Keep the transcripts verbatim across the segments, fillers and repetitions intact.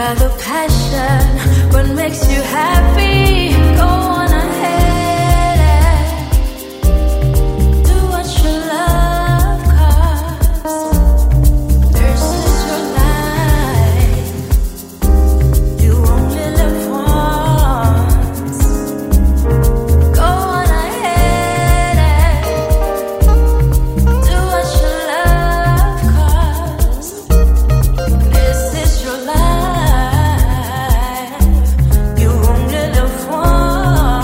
by the passion. What makes you happy? Go on ahead and do what your love calls. This is your life. You only live once. Go on ahead and do what your love calls. This is your life. Oh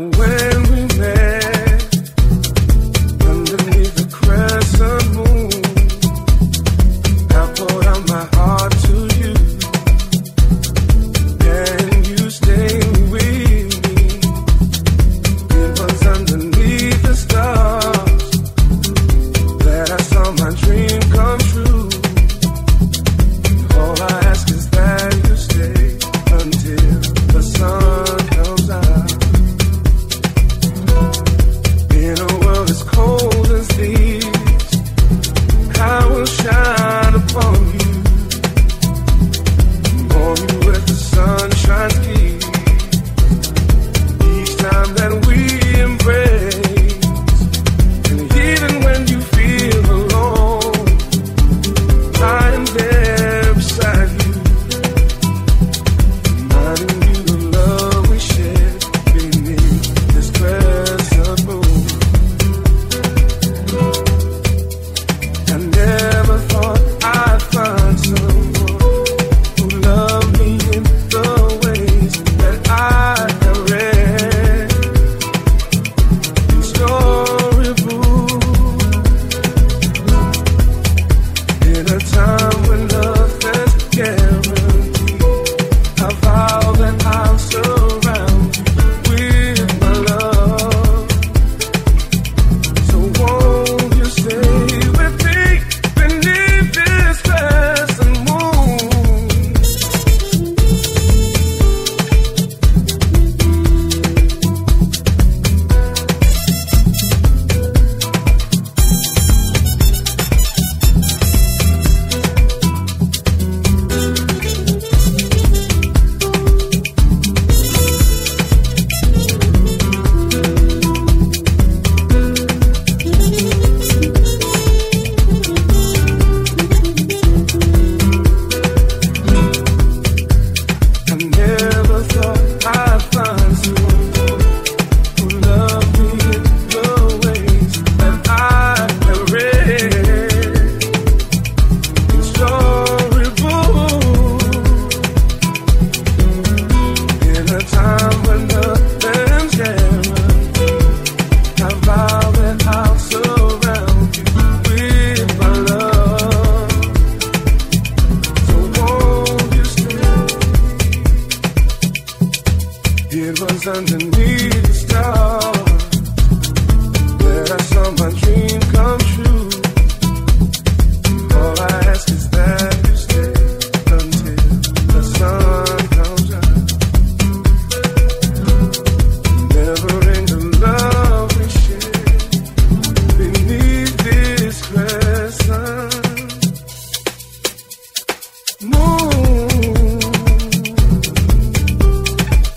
Move.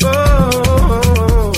Oh,